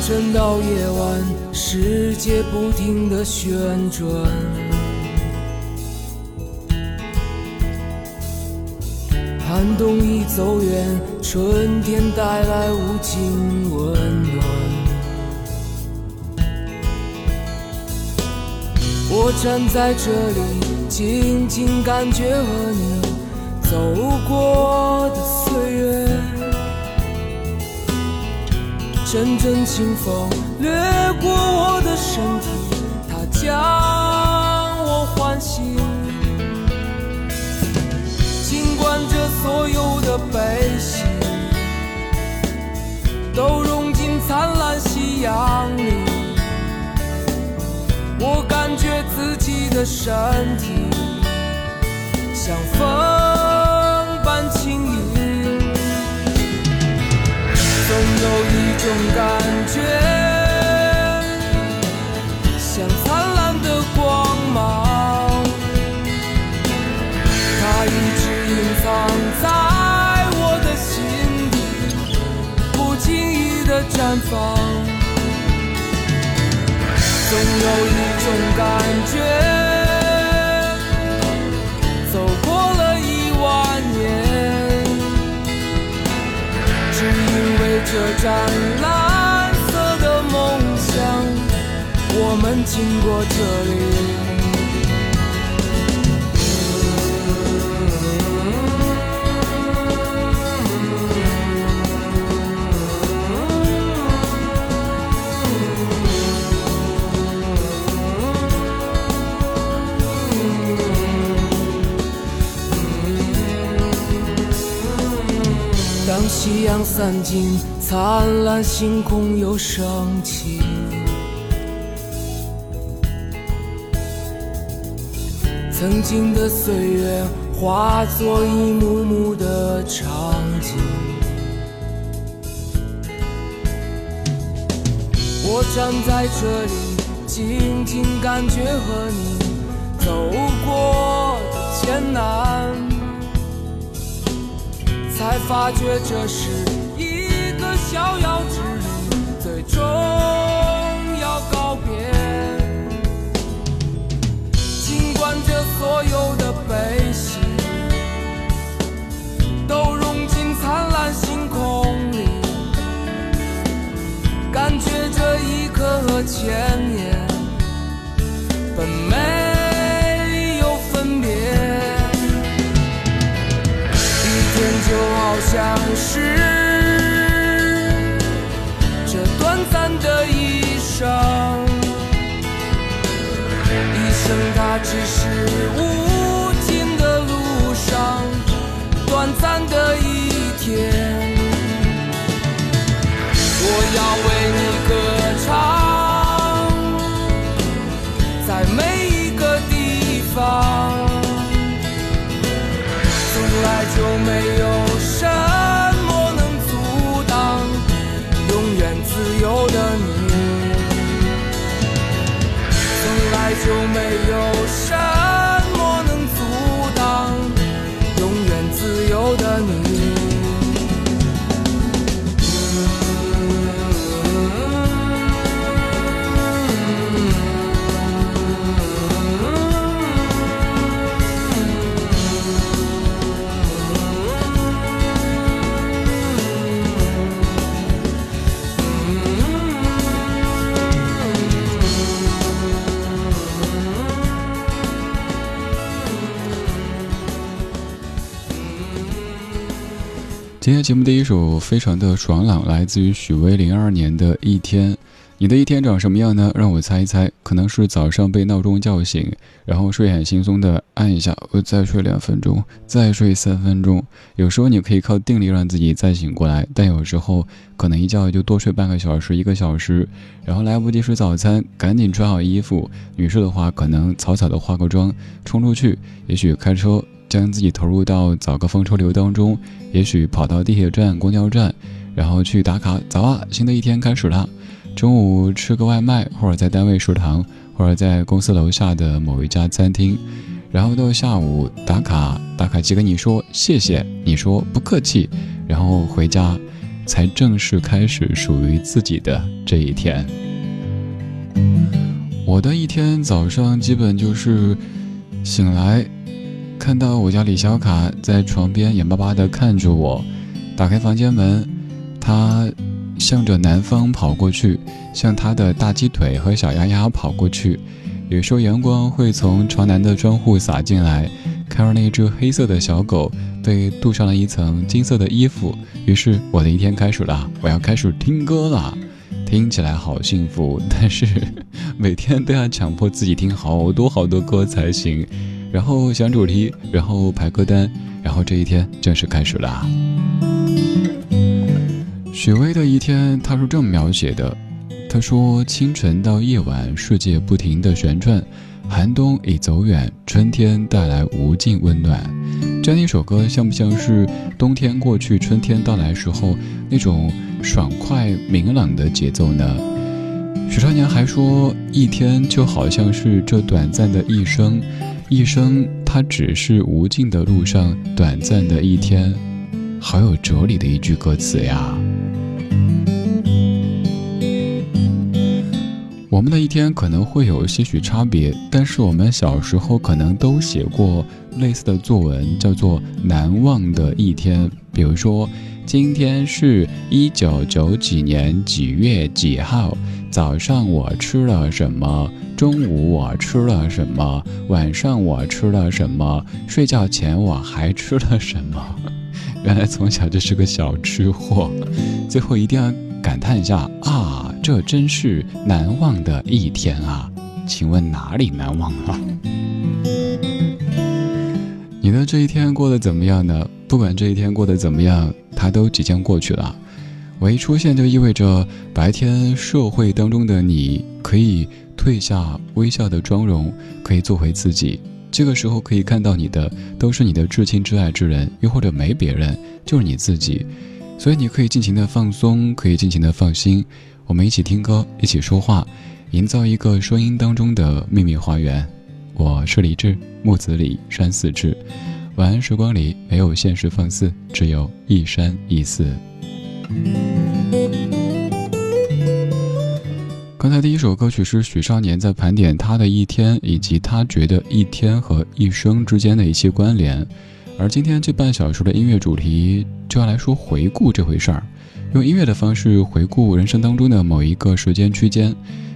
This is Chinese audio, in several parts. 深到夜晚，世界不停地旋转，寒冬已走远，春天带来无尽温暖。我站在这里，静静感觉和你走过的岁月，阵阵清风掠过我的身体，它将我唤醒。尽管这所有的悲喜都融进灿烂夕阳里，我感觉自己的身体像风般轻盈。总有一种感觉，像灿烂的光芒，它一直隐藏在我的心底，不经意的绽放。总有一种感觉，走过了10000年，这盏蓝色的梦想，我们经过这里。当夕阳散尽，灿烂星空又升起，曾经的岁月化作一幕幕的场景。我站在这里，静静感觉和你走过的艰难，才发觉这是一个逍遥之旅，最终要告别。尽管这所有的悲喜都融进灿烂星空里，感觉这一刻和千年本没有分别。就好像是这短暂的一生，一生它只是无尽的路上短暂的一天。我要为你歌唱，在每一个地方，从来就没有什么能阻挡永远自由的你，从来就没有什么能阻挡永远自由的你。今天节目第一首非常的爽朗，来自于许巍2002年的《一天》。你的一天长什么样呢？让我猜一猜，可能是早上被闹钟叫醒，然后睡眼惺忪的按一下，我再睡2分钟，再睡3分钟。有时候你可以靠定力让自己再醒过来，但有时候可能一觉就多睡半个小时、1个小时，然后来不及吃早餐，赶紧穿好衣服。女士的话，可能草草的化个妆，冲出去，也许开车，将自己投入到早高峰车流当中，也许跑到地铁站、公交站，然后去打卡。早啊，新的一天开始啦。中午吃个外卖，或者在单位食堂，或者在公司楼下的某一家餐厅，然后到下午打卡，打卡机跟你说谢谢，你说不客气，然后回家，才正式开始属于自己的这一天。我的一天早上基本就是醒来，看到我家李小卡在床边眼巴巴地看着我，打开房间门，他向着南方跑过去，向他的大鸡腿和小鸭鸭跑过去。有时候阳光会从朝南的窗户洒进来，看着那只黑色的小狗被镀上了一层金色的衣服。于是我的一天开始了，我要开始听歌了。听起来好幸福，但是每天都要强迫自己听好多歌才行。然后想主题，然后排歌单，然后这一天正式开始了。许巍的一天，他是这么描写的，他说：清晨到夜晚，世界不停地旋转，寒冬已走远，春天带来无尽温暖。这样一首歌，像不像是冬天过去，春天到来时候那种爽快明朗的节奏呢？许少年还说，一天就好像是这短暂的一生，一生它只是无尽的路上短暂的一天。好有哲理的一句歌词呀。我们的一天可能会有些许差别，但是我们小时候可能都写过类似的作文，叫做难忘的一天。比如说，今天是1990年几月几号，早上我吃了什么，中午我吃了什么，晚上我吃了什么，睡觉前我还吃了什么。原来从小就是个小吃货。最后一定要感叹一下啊，这真是难忘的一天啊！请问哪里难忘了？你的这一天过得怎么样呢？不管这一天过得怎么样，它都即将过去了。我一出现就意味着白天社会当中的你可以褪下微笑的妆容，可以做回自己。这个时候可以看到你的都是你的至亲至爱之人，又或者没别人，就是你自己。所以你可以尽情的放松，可以尽情的放心。我们一起听歌，一起说话，营造一个声音当中的秘密花园。我是李志，木子李，山寺志。晚安时光里没有现实放肆，只有一山一寺。刚才第一首歌曲是许少年在盘点他的一天，以及他觉得一天和一生之间的一些关联。而今天这半小时的音乐主题就要来说回顾这回事儿，用音乐的方式回顾人生当中的某一个时间区间。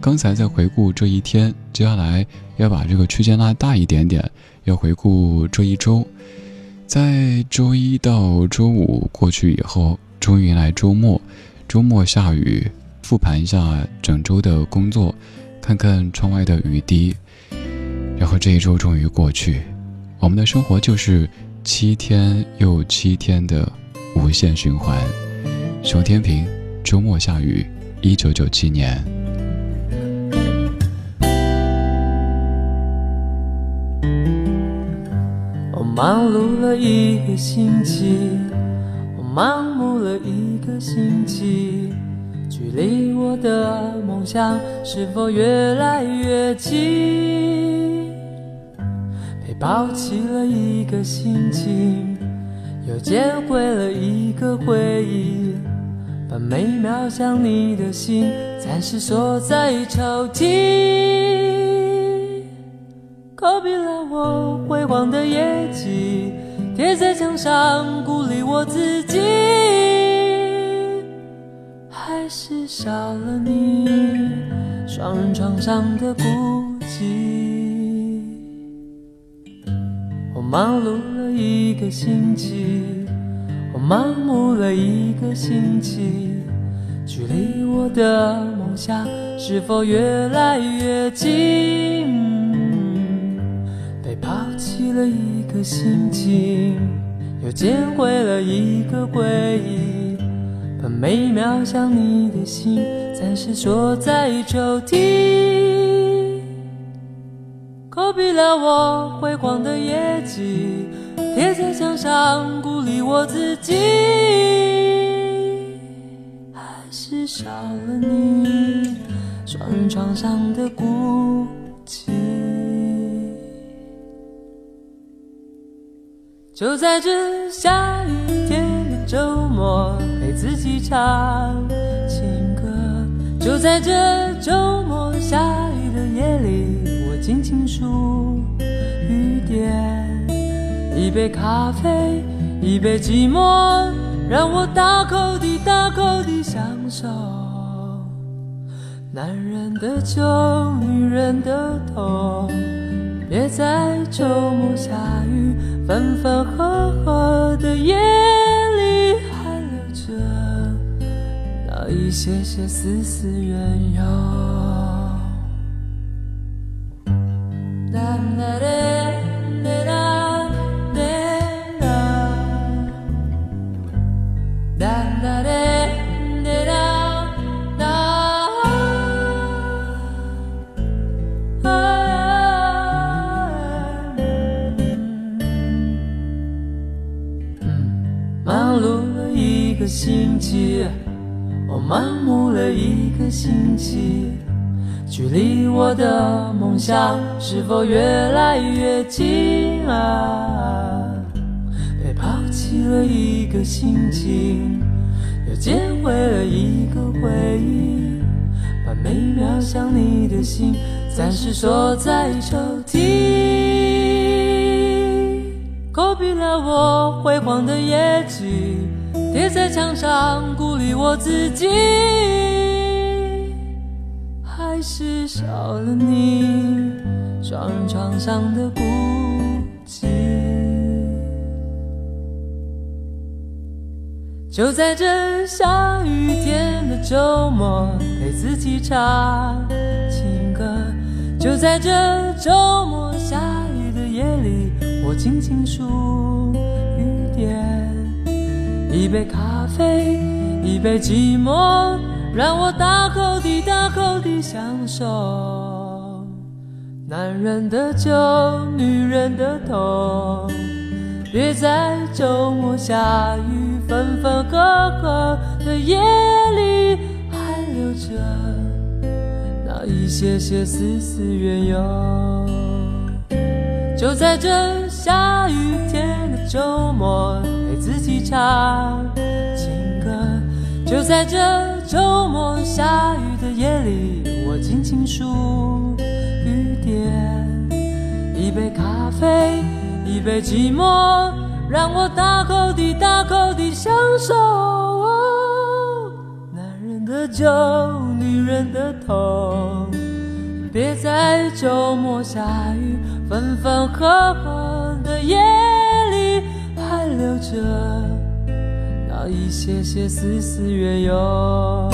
刚才在回顾这一天，接下来要把这个区间拉大一点点，要回顾这一周。在周一到周五过去以后，终于迎来周末。周末下雨，复盘一下整周的工作，看看窗外的雨滴，然后这一周终于过去。我们的生活就是7天又7天的无限循环。熊天平，周末下雨，1997年。我忙碌了一个星期，我盲目了一个星期，距离我的梦想是否越来越近？被抛弃了一个心情，又捡回了一个回忆，把每秒想你的心暂时锁在抽屉，勾闭了我辉煌的业绩，贴在墙上鼓励我自己。还是少了你，双人床上的孤寂。我忙碌了一个星期，我我盲目了一个星期，距离我的梦想是否越来越近？被抛弃了一个心情，又捡回了一个回忆，把每秒想你的心暂时锁在抽屉，勾闭了我辉煌的业绩，贴在墙上鼓励我自己，还是少了你双人床上的孤寂。就在这下雨天的周末，陪自己唱情歌，就在这周末下雨的夜里，我静静数雨点，一杯咖啡，一杯寂寞，让我大口地大口地享受男人的酒，女人的痛。别在周末下雨分分合合的夜里，还留着那一些些丝丝缘由。啦啦啦星期，我盲目了一个星期，距离我的梦想是否越来越近啊？被抛弃了一个心情，又捡回了一个回忆，把每秒想你的心暂时锁在抽屉，勾闭了我辉煌的业绩，贴在墙上鼓励我自己，还是少了你双人床上的孤寂。就在这下雨天的周末，陪自己唱情歌，就在这周末下雨的夜里，我静静数雨点，一杯咖啡，一杯寂寞，让我大口地大口地享受男人的酒，女人的痛。别在周末下雨分分合合的夜里，还留着那一些些丝丝缘由。就在这下雨天的周末，陪自己唱情歌，就在这周末下雨的夜里，我静静数雨点，一杯咖啡，一杯寂寞，让我大口地大口地享受男人的酒，女人的痛。别在周末下雨分分合合的夜里，还留着那一些些丝丝缘由。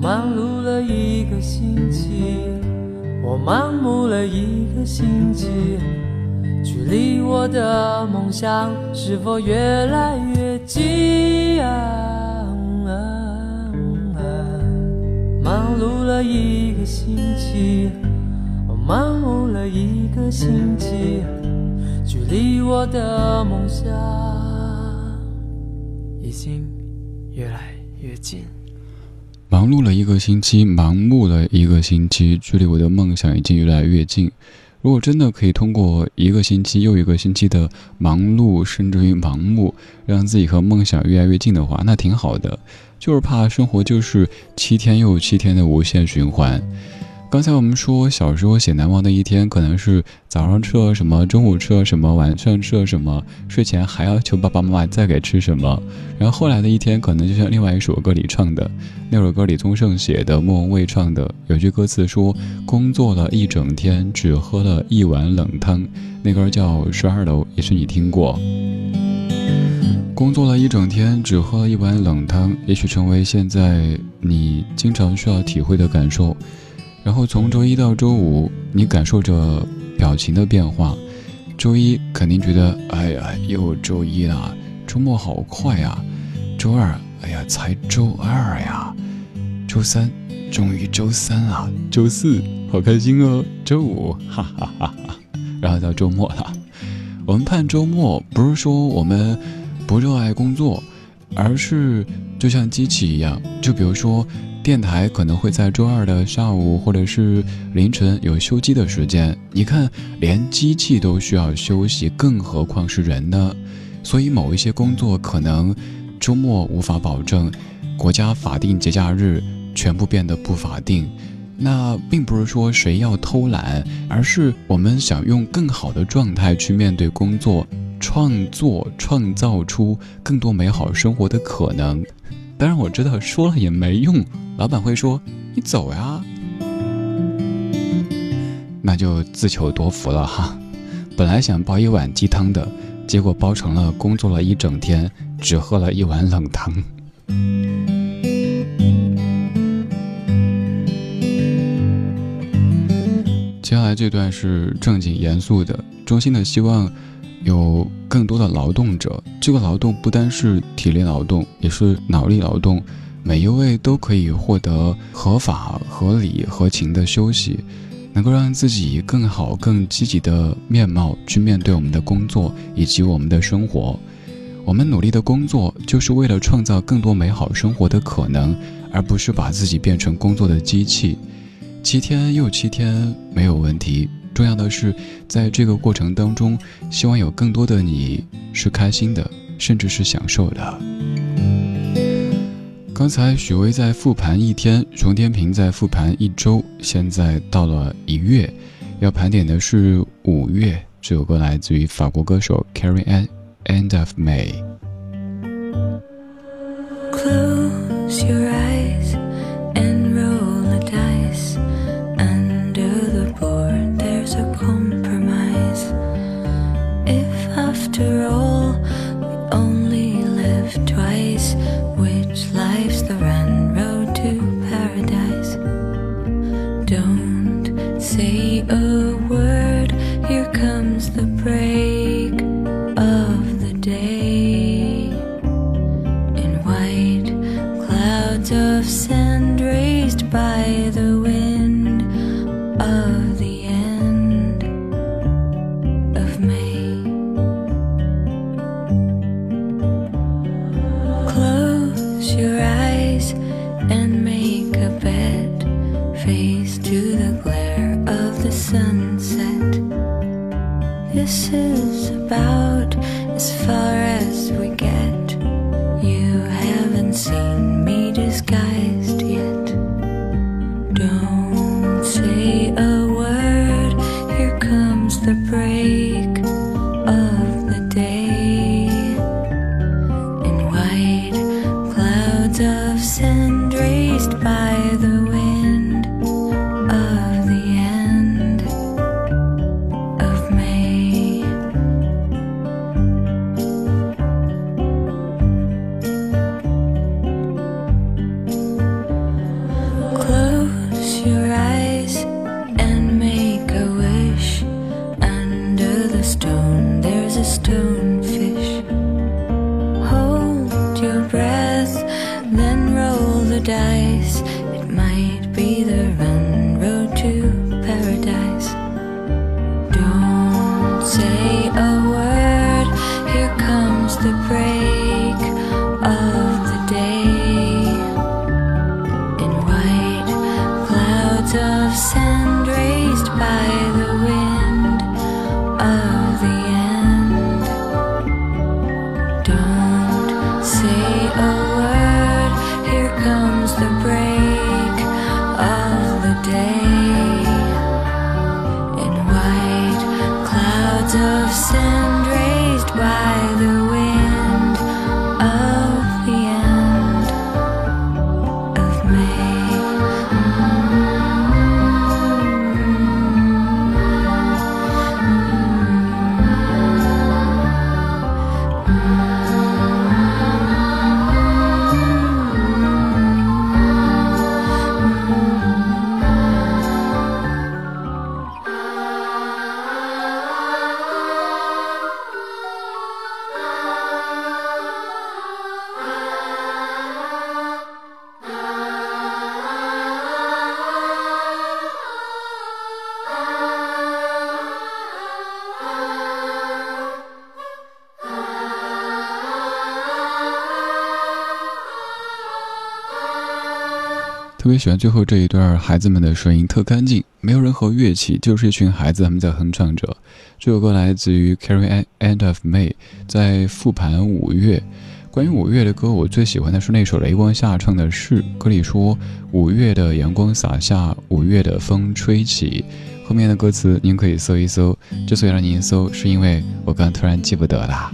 忙碌了一个星期，我盲目了一个星期，距离我的梦想是否越来越近啊？忙碌了一个星期，我盲目了一个星期，距离我的梦想已经越来越近。忙碌了一个星期，盲目了一个星期，距离我的梦想已经越来越近。如果真的可以通过一个星期又一个星期的忙碌，甚至于盲目，让自己和梦想越来越近的话，那挺好的。就是怕生活就是7天又7天的无限循环。刚才我们说小时候写难忘的一天，可能是早上吃了什么，中午吃了什么，晚上吃了什么，睡前还要求爸爸妈妈再给吃什么。然后后来的一天，可能就像另外一首歌里唱的，那首歌李宗盛写的，莫文蔚唱的，有句歌词说工作了一整天，只喝了一碗冷汤。那歌叫12楼，也是你听过。工作了一整天，只喝了一碗冷汤，也许成为现在你经常需要体会的感受。然后从周一到周五，你感受着表情的变化。周一肯定觉得，哎呀，又周一了，周末好快呀。周二，哎呀，才周二呀。周三，终于周三了。周四，好开心哦。周五，哈哈哈哈。然后到周末了，我们盼周末，不是说我们不热爱工作，而是就像机器一样，就比如说电台可能会在周二的下午或者是凌晨有休机的时间，你看连机器都需要休息，更何况是人呢？所以某一些工作可能周末无法保证，国家法定节假日全部变得不法定。那并不是说谁要偷懒，而是我们想用更好的状态去面对工作，创造出更多美好生活的可能。当然我知道说了也没用，老板会说你走呀，那就自求多福了哈。本来想煲一碗鸡汤的，结果煲成了工作了一整天，只喝了一碗冷汤。接下来这段是正经严肃的，衷心的希望有更多的劳动者，这个劳动不单是体力劳动，也是脑力劳动，每一位都可以获得合法、合理、合情的休息，能够让自己以更好、更积极的面貌去面对我们的工作以及我们的生活。我们努力的工作就是为了创造更多美好生活的可能，而不是把自己变成工作的机器。7天又7天没有问题，重要的是在这个过程当中，希望有更多的你是开心的，甚至是享受的。刚才许巍在复盘一天，熊天平在复盘1周，现在到了1月，要盘点的是5月。这首歌来自于法国歌手 Keren Ann， End of May。 Close your eyes and roll the dice under the board.A compromise. If after all we only live twice, which life's the run road to paradise? Don't say a word, here comes the break of the day. In white clouds of sand raised by the wind of the sunset. This is about as far as we get. You haven't seen me disguised yet. Don't say a word, here comes the break of the day. In white clouds of sand raised by the wind of the end.It might be the run road to paradise. Don't say a word, here comes the break of the day. In white clouds of sand raised by the wind of the end. Don't say a wordhere comes the break of the day. 特别喜欢最后这一段孩子们的声音，特干净，没有任何乐器，就是一群孩子他们在哼唱着。这首歌来自于 Keren Ann 的 May， 在复盘五月。关于五月的歌，我最喜欢的是那首雷光下唱的是，歌里说五月的阳光洒下，五月的风吹起，后面的歌词您可以搜一搜。之所以让您搜，是因为我刚突然记不得了。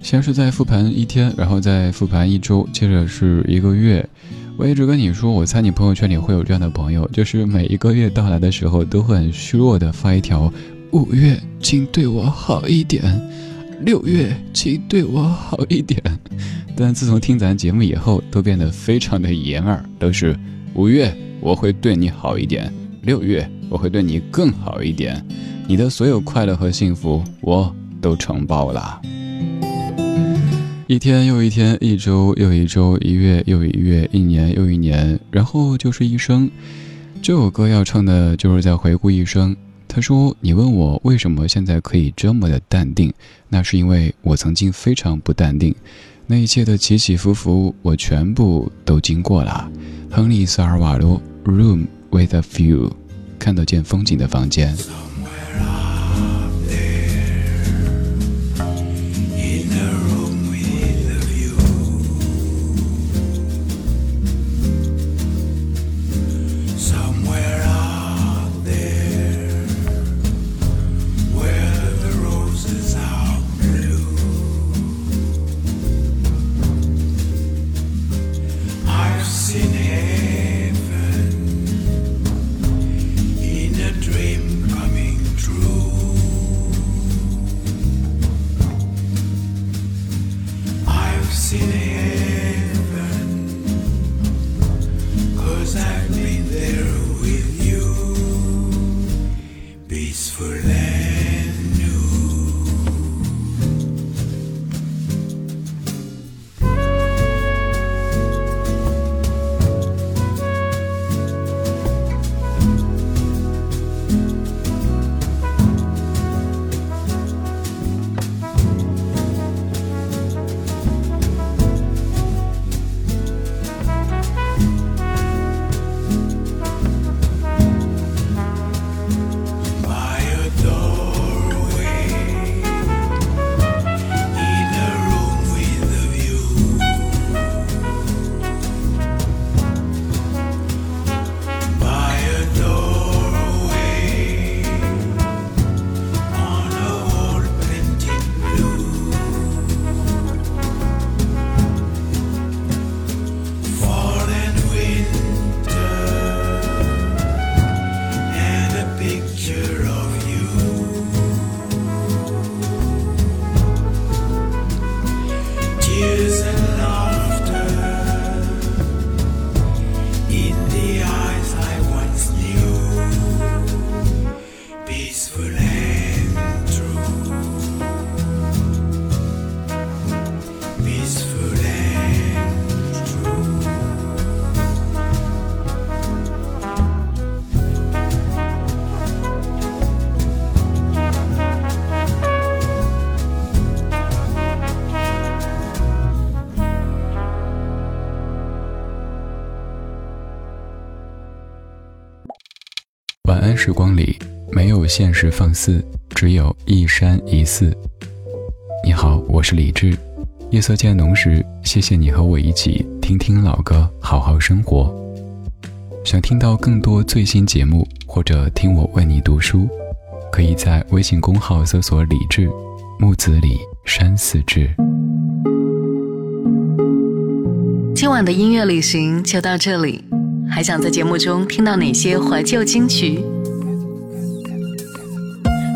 先是在复盘一天，然后再复盘一周，接着是一个月。我一直跟你说，我猜你朋友圈里会有这样的朋友，就是每一个月到来的时候都会很虚弱的发一条五月请对我好一点，六月请对我好一点，但自从听咱节目以后都变得非常的爷们儿，都是五月我会对你好一点，六月我会对你更好一点，你的所有快乐和幸福我都承包了。一天又一天，一周又一周，一月又一月，一年又一年，然后就是一生。这首歌要唱的就是在回顾一生。他说，你问我为什么现在可以这么的淡定，那是因为我曾经非常不淡定，那一切的起起伏伏我全部都经过了。亨利·萨尔瓦多 Room with a View， 看得见风景的房间。晚安时光里，没有现实放肆，只有一山一寺。你好，我是李志。夜色渐浓时，谢谢你和我一起听听老歌，好好生活。想听到更多最新节目，或者听我为你读书，可以在微信公号搜索李志，木子李，山寺志。今晚的音乐旅行就到这里。还想在节目中听到哪些怀旧金曲？